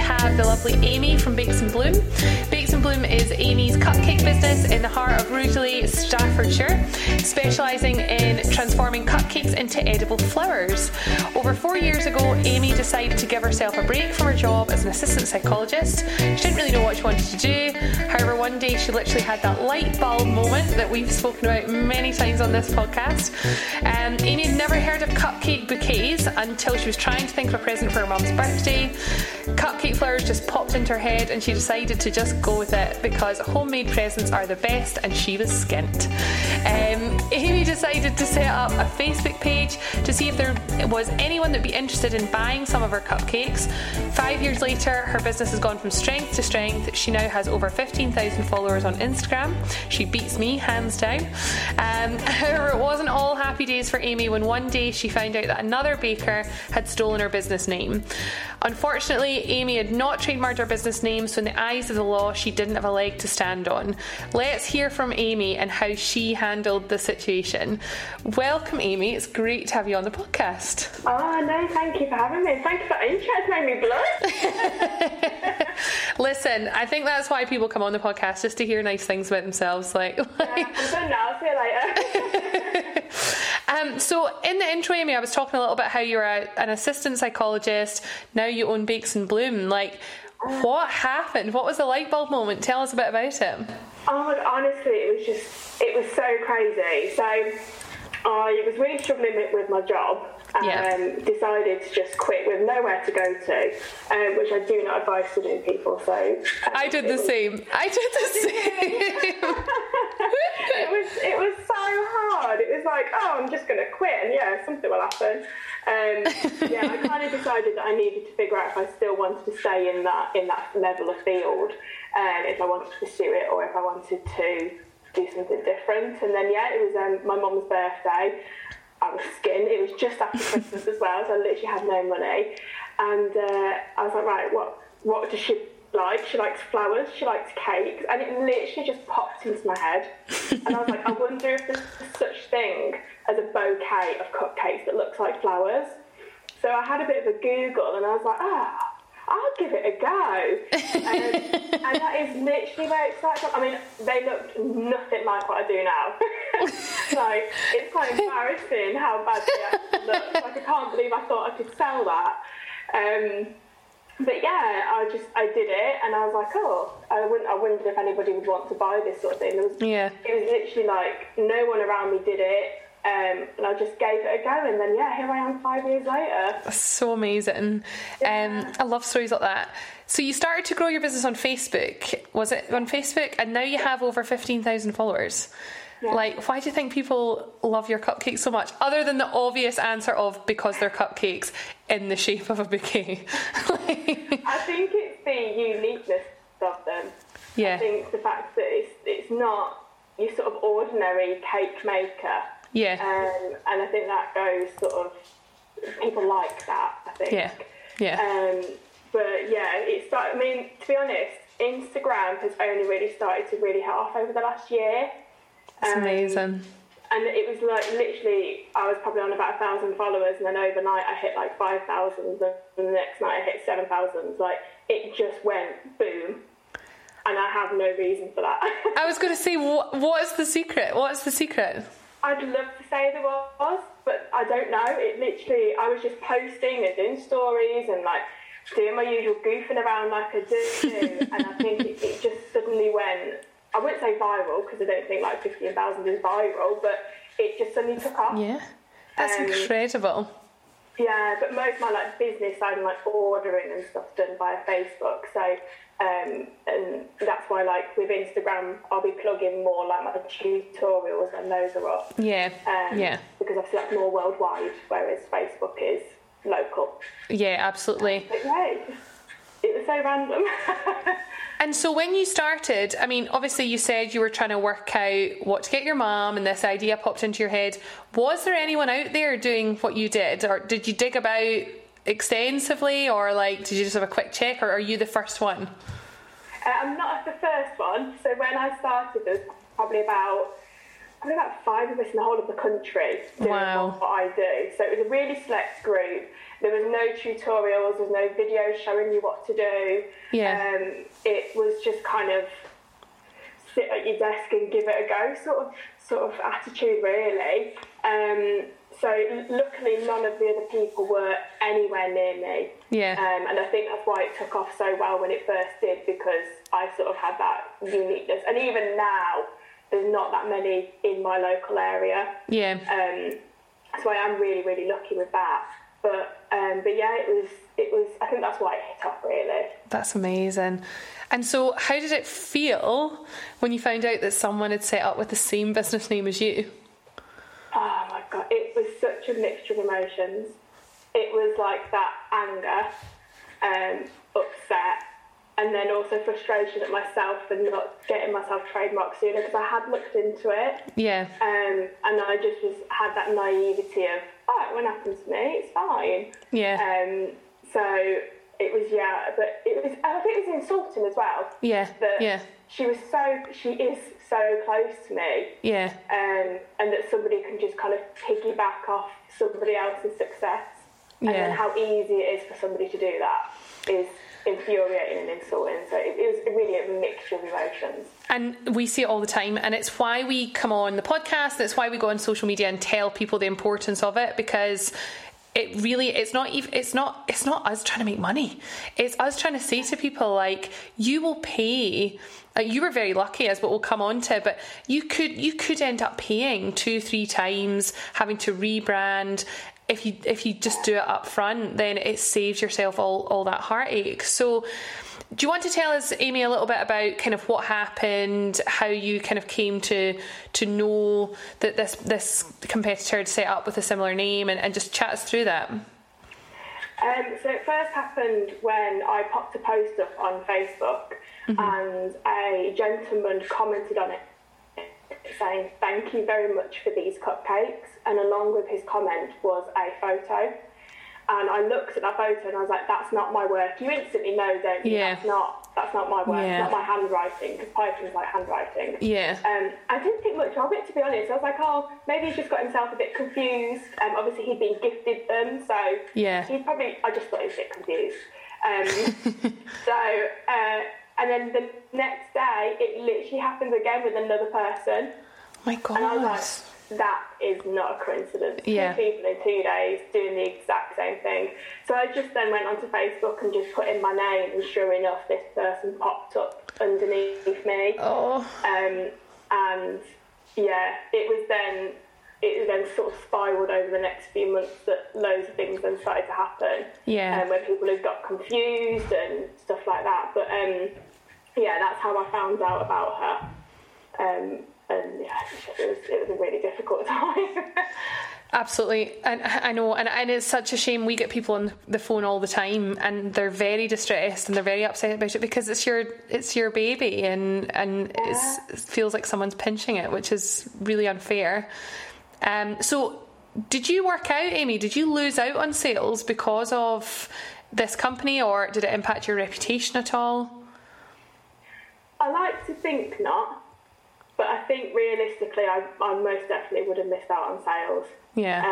have the lovely Amy from Bakes and Bloom. Bakes and Bloom is Amy's cupcake business in the heart of Rugeley, Staffordshire, specialising in transforming cupcakes into edible flowers. Over 4 years ago, Amy decided to give herself a break from her job as an assistant psychologist. She didn't really know what she wanted to do. However, one day she literally had that light bulb moment that we've spoken about many times on this podcast. Amy had never heard of cupcake bouquets until she was trying to think of a present for her mum's birthday. Cupcake flowers just popped into her head and she decided to just go with it because homemade presents are the best, and she was skint. Amy decided to set up a Facebook page to see if there was anyone that would be interested in buying some of her cupcakes. 5 years later, her business has gone from strength to strength. She now has over 15,000 followers on Instagram. She beats me, hands down. However, it wasn't all happy days for Amy when one day she found out that another baker had stolen her business name. Unfortunately, Amy had not trademarked her business name, so in the eyes of the law, she didn't have a leg to stand on. Let's hear from Amy and how she handled the situation. Welcome, Amy. It's great to have you on the podcast. Oh, no, thank you for having me. Thanks for the intro. It's made me blush. Listen, I think that's why people come on the podcast, just to hear nice things about themselves. I'm done now. See you later. So in the intro, Amy, I was talking a little bit how you're an assistant psychologist. Now you own Bakes and Bloom. What happened? What was the light bulb moment? Tell us a bit about it. Oh my God, honestly, it was so crazy. So I was really struggling with my job and decided to just quit with nowhere to go to, which I do not advise to do people. So I did the same. It was so hard. It was like, oh, I'm just going to quit and something will happen. I kind of decided that I needed to figure out if I still wanted to stay in that level of field, if I wanted to pursue it or if I wanted to do something different. And then it was my mum's birthday. I was skint. It was just after Christmas as well, so I literally had no money. And I was like, right, what does she like? She likes flowers, she likes cakes, and it literally just popped into my head. And I was like, I wonder if there's such thing as a bouquet of cupcakes that looks like flowers. So I had a bit of a Google, and I was like, I'll give it a go. And that is literally where it started. I mean, they looked nothing like what I do now. It's quite embarrassing how bad they actually look. I can't believe I thought I could sell that. But I did it, and I was like, oh, I wondered if anybody would want to buy this sort of thing. It was literally like no one around me did it. And I just gave it a go, and then here I am 5 years later. That's so amazing. I love stories like that. So you started to grow your business on Facebook. Was it on Facebook? And now you have over 15,000 followers. Yeah. Why do you think people love your cupcakes so much? Other than the obvious answer of because they're cupcakes in the shape of a bouquet. I think it's the uniqueness of them. Yeah. I think the fact that it's not your sort of ordinary cake maker. Yeah. And I think that goes sort of, people like that, I think. Yeah. Yeah. To be honest, Instagram has only really started to really hit off over the last year. That's amazing. And it was literally, I was probably on about 1,000 followers, and then overnight I hit 5,000, and the next night I hit 7,000. It just went boom. And I have no reason for that. I was going to say, what's the secret? What's the secret? I'd love to say there was, but I don't know. It literally, I was just posting and doing stories and doing my usual goofing around like I do. And I think it just suddenly went, I wouldn't say viral because I don't think 15,000 is viral, but it just suddenly took off. Yeah, that's incredible. Yeah, but most of my business side and ordering and stuff done via Facebook. So and that's why with Instagram I'll be plugging more my tutorials and those are up. Yeah. Because I feel more worldwide, whereas Facebook is local. Yeah, absolutely. But it was so random. And so when you started, I mean, obviously you said you were trying to work out what to get your mum and this idea popped into your head. Was there anyone out there doing what you did, or did you dig about extensively, or did you just have a quick check, or are you the first one? I'm not the first one. So when I started, there was probably about five of us in the whole of the country doing what I do. So it was a really select group. There was no tutorials, there's no videos showing you what to do. Yeah. It was just kind of sit at your desk and give it a go sort of attitude, really. So luckily none of the other people were anywhere near me. Yeah. And I think that's why it took off so well when it first did, because I sort of had that uniqueness. And even now, there's not that many in my local area. Yeah. So I am really, really lucky with that. But yeah, it was. I think that's why it hit off, really. That's amazing. And so, how did it feel when you found out that someone had set up with the same business name as you? Oh my God, it was such a mixture of emotions. It was like that anger, upset, and then also frustration at myself for not getting myself trademarked sooner, because I had looked into it. Yeah. And I just had that naivety of, oh, it won't happen to me, it's fine. Yeah. So it was, yeah, but it was, and I think it was insulting as well. Yeah. That, yeah. She is so close to me. Yeah. And that somebody can just kind of piggyback off somebody else's success. And yeah. Then how easy it is for somebody to do that is infuriating and insulting. So it was really a mixture of emotions. And we see it all the time, and it's why we come on the podcast, that's why we go on social media and tell people the importance of it, because it really, it's not us trying to make money. It's us trying to say to people, like, you will pay. You were very lucky, as what we'll come on to, but you could end up paying 2-3 times, having to rebrand. If you just do it up front, then it saves yourself all that heartache. So do you want to tell us, Amy, a little bit about kind of what happened, how you kind of came to know that this competitor had set up with a similar name, and just chat us through that? So it first happened when I popped a post up on Facebook, mm-hmm. and a gentleman commented on it, saying thank you very much for these cupcakes, and along with his comment was a photo. And I looked at that photo and I was like, that's not my work. You instantly know, don't you? Yeah. That's not my work. Yeah. It's not my handwriting, because Python's like handwriting. Yeah. I didn't think much of it, to be honest. I was like, oh, maybe he's just got himself a bit confused. Obviously he'd been gifted them, so yeah. I just thought he was a bit confused. And then the next day, it literally happens again with another person. Oh my God. And I was like, that is not a coincidence. Yeah. 2 people in 2 days doing the exact same thing. So I just then went onto Facebook and just put in my name, and sure enough, this person popped up underneath me. Oh. And yeah, it then sort of spiralled over the next few months, that loads of things then started to happen. Yeah. Where people had got confused and stuff like that. But yeah, that's how I found out about her. And yeah, it was a really difficult time. Absolutely. And I know, and it's such a shame. We get people on the phone all the time and they're very distressed and they're very upset about it, because it's your baby, and yeah. It feels like someone's pinching it, which is really unfair. So did you work out, Amy, did you lose out on sales because of this company, or did it impact your reputation at all? I like to think not, but I think realistically I most definitely would have missed out on sales. Yeah.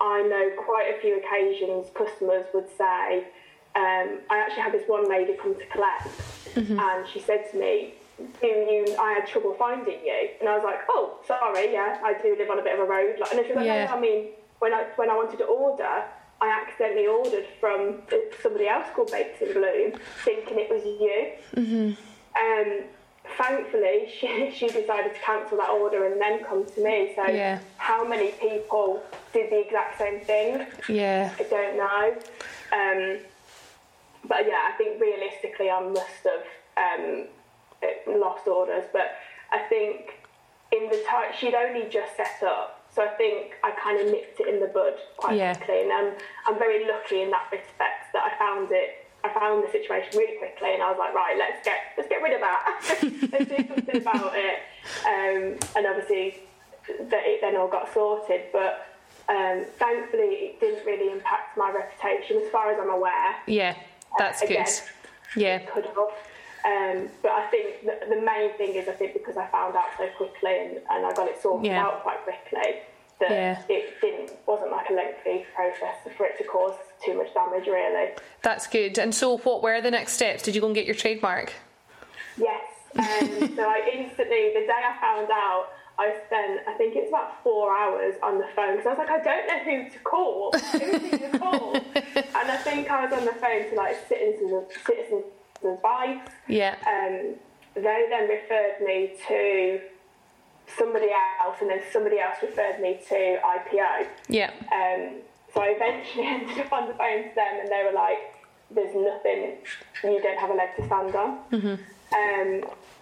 I know quite a few occasions customers would say, I actually had this one lady come to collect, mm-hmm. and she said to me, I had trouble finding you. And I was like, oh, sorry, yeah, I do live on a bit of a road. And she was like, yeah. No, I mean, when I wanted to order, I accidentally ordered from somebody else called Bakes and Bloom, thinking it was you. Mm-hmm. Thankfully, she decided to cancel that order and then come to me. So yeah. How many people did the exact same thing? Yeah. I don't know. But yeah, I think realistically I must have... lost orders, but I think in the time she'd only just set up, so I think I kind of nipped it in the bud quite quickly, and I'm very lucky in that respect that I found the situation really quickly, and I was like, right, let's get rid of that. Let's do something about it. And obviously it then all got sorted, but thankfully it didn't really impact my reputation as far as I'm aware. Yeah, that's good. Yeah, it could have. But I think the main thing is, I think because I found out so quickly and I got it sorted out quite quickly, that it wasn't like a lengthy process for it to cause too much damage, really. That's good. And so what were the next steps? Did you go and get your trademark? Yes. So I instantly, the day I found out, I spent, I think it's about 4 hours on the phone, because I was like, I don't know who to call. And I think I was on the phone to like Citizens Advice. Yeah. They then referred me to somebody else, and then somebody else referred me to IPO. Yeah. So I eventually ended up on the phone to them, and they were like, there's nothing, you don't have a leg to stand on. Mm-hmm.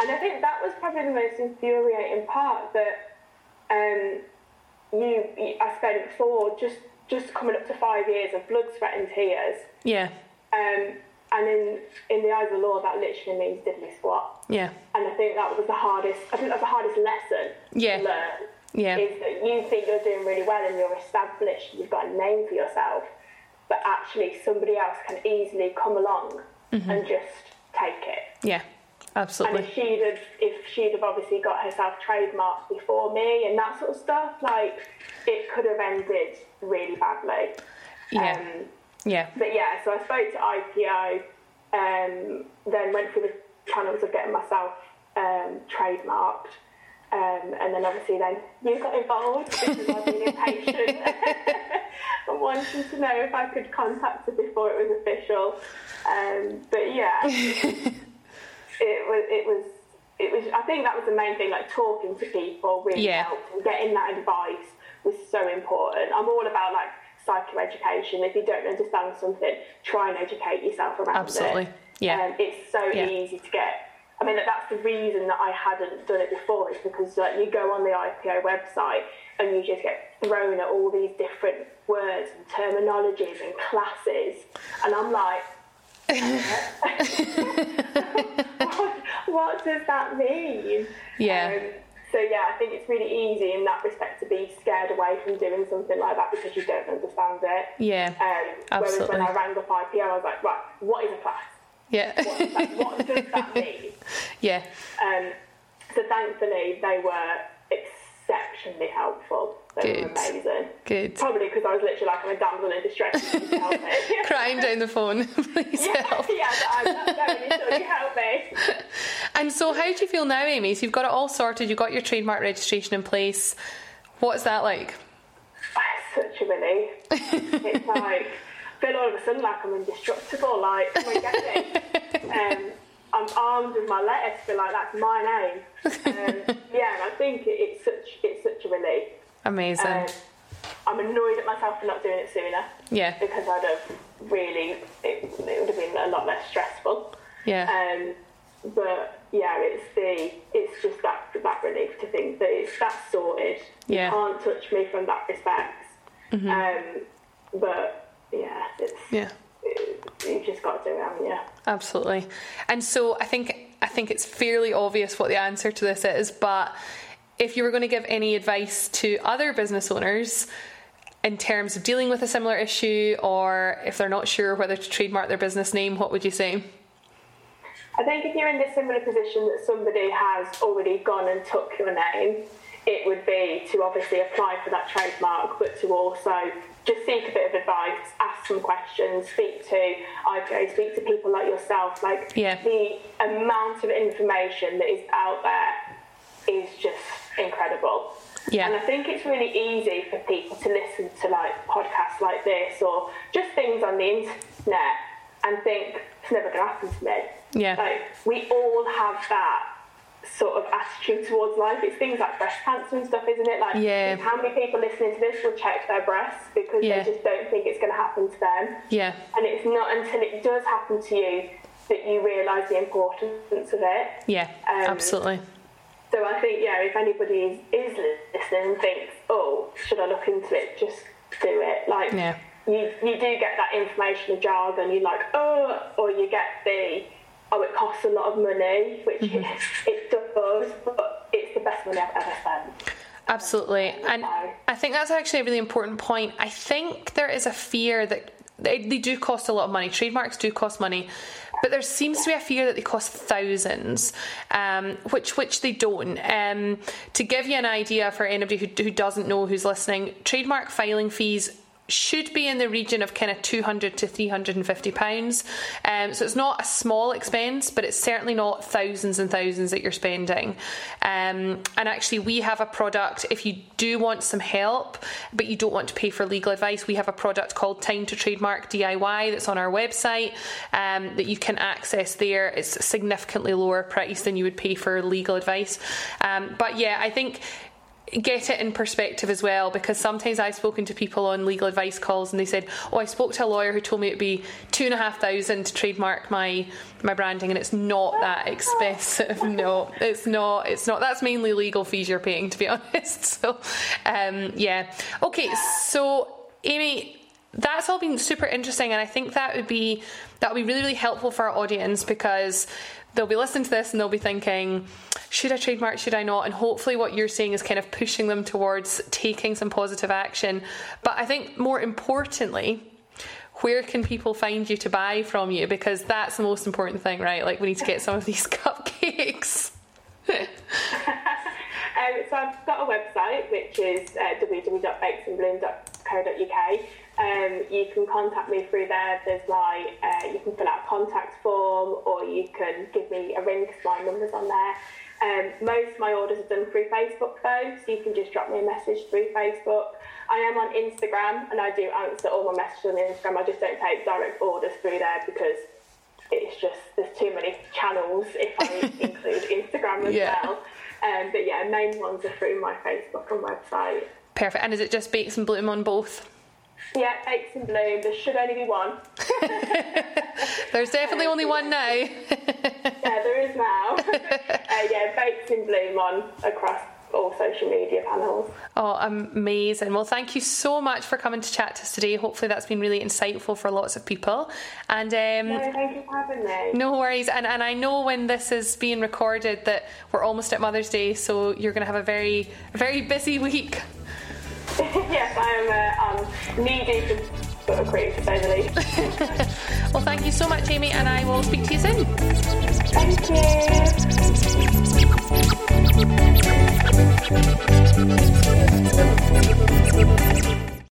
And I think that was probably the most infuriating part, that I spent just coming up to 5 years of blood, sweat and tears. Yeah. And in the eyes of the law, that literally means diddly squat. Yeah. And I think that was the hardest lesson to learn. Yeah. Is that you think you're doing really well and you're established, you've got a name for yourself, but actually somebody else can easily come along and just take it. Yeah. Absolutely. And if she'd have obviously got herself trademarked before me and that sort of stuff, like, it could have ended really badly. Yeah. But yeah, so I spoke to IPO, then went through the channels of getting myself trademarked, and then obviously then you got involved because I've been impatient and wanted to know if I could contact her before it was official. But yeah. It was. I think that was the main thing. Like, talking to people really helped, and getting that advice was so important. I'm all about like psychoeducation. If you don't understand something, try and educate yourself around it. Absolutely. Yeah. It's so easy to get. I mean, that's the reason that I hadn't done it before, is because like you go on the IPO website and you just get thrown at all these different words and terminologies and classes, and I'm like. What does that mean? So yeah, I think it's really easy in that respect to be scared away from doing something like that because you don't understand it. Absolutely. Whereas when I rang up IPO, I was like, right, what is a class? What does that mean? So thankfully they were exceptionally helpful. They were amazing. Good. Probably because I was literally like, I'm a damsel in distress. Can you help me? Crying down the phone, please help. Can you help me? And so how do you feel now, Amy? So you've got it all sorted, you've got your trademark registration in place. What's that like? It's such a relief. It's like, I feel all of a sudden like I'm indestructible, like, come and get me. I'm armed with my letter to feel like that's my name. And I think it's such a relief. Amazing. I'm annoyed at myself for not doing it sooner. Yeah. Because I'd have it would have been a lot less stressful. Yeah. But yeah, it's just that relief to think that that's sorted. Yeah. You can't touch me from that respect. Mm-hmm. But yeah, you've just got to do it, haven't you? Absolutely. And so I think it's fairly obvious what the answer to this is, but if you were going to give any advice to other business owners in terms of dealing with a similar issue, or if they're not sure whether to trademark their business name, what would you say? I think if you're in this similar position that somebody has already gone and took your name, it would be to obviously apply for that trademark, but to also just seek a bit of advice, ask some questions, speak to people like yourself. Like, the amount of information that is out there is just incredible. Yeah. And I think it's really easy for people to listen to like podcasts like this or just things on the internet and think, it's never going to happen to me. Yeah. Like, we all have that sort of attitude towards life. It's things like breast cancer and stuff, isn't it? Like, how many people listening to this will check their breasts because they just don't think it's going to happen to them. Yeah. And it's not until it does happen to you that you realise the importance of it. Yeah, absolutely. So I think, if anybody is listening and thinks, oh, should I look into it? Just do it. Like, you do get that information jargon. You're like, oh, or you get the, oh, it costs a lot of money, which it does, but it's the best money I've ever spent. Absolutely. And I think that's actually a really important point. I think there is a fear that they do cost a lot of money. Trademarks do cost money. But there seems to be a fear that they cost thousands, which they don't. To give you an idea for anybody who doesn't know, who's listening, trademark filing fees should be in the region of kind of £200 to £350. So it's not a small expense, but it's certainly not thousands and thousands that you're spending. And actually, we have a product, if you do want some help, but you don't want to pay for legal advice, we have a product called Time to Trademark DIY that's on our website that you can access there. It's a significantly lower price than you would pay for legal advice. But yeah, I think get it in perspective as well, because sometimes I've spoken to people on legal advice calls and they said, oh, I spoke to a lawyer who told me it'd be £2,500 to trademark my branding, and it's not that expensive. No, it's not. That's mainly legal fees you're paying, to be honest. So yeah. Okay, so Amy, that's all been super interesting, and I think that would be really, really helpful for our audience, because they'll be listening to this and they'll be thinking, should I trademark, should I not? And hopefully what you're saying is kind of pushing them towards taking some positive action. But I think more importantly, where can people find you to buy from you? Because that's the most important thing, right? Like, we need to get some of these cupcakes. So I've got a website, which is www.bakesandbloom.co.uk. You can contact me through there. There's like you can fill out a contact form, or you can give me a ring, because my number's on there. Most of my orders are done through Facebook though, so you can just drop me a message through Facebook. I am on Instagram, and I do answer all my messages on Instagram. I just don't take direct orders through there, because it's just, there's too many channels if I include Instagram as well. But yeah, main ones are through my Facebook and website. Perfect. And is it just Bakes and Bloom on both? Yeah, Bakes and Bloom. There should only be one. There's definitely only one now. Yeah, there is now. Yeah, Bakes and Bloom on across all social media panels. Oh, amazing. Well, thank you so much for coming to chat to us today. Hopefully that's been really insightful for lots of people. And no, thank you for having me. No worries. And I know when this is being recorded that we're almost at Mother's Day, so you're going to have a very, very busy week. Yes, I'm knee-deep in sort of cream, to say the least. Well, thank you so much, Amy, and I will speak to you soon. Thank you.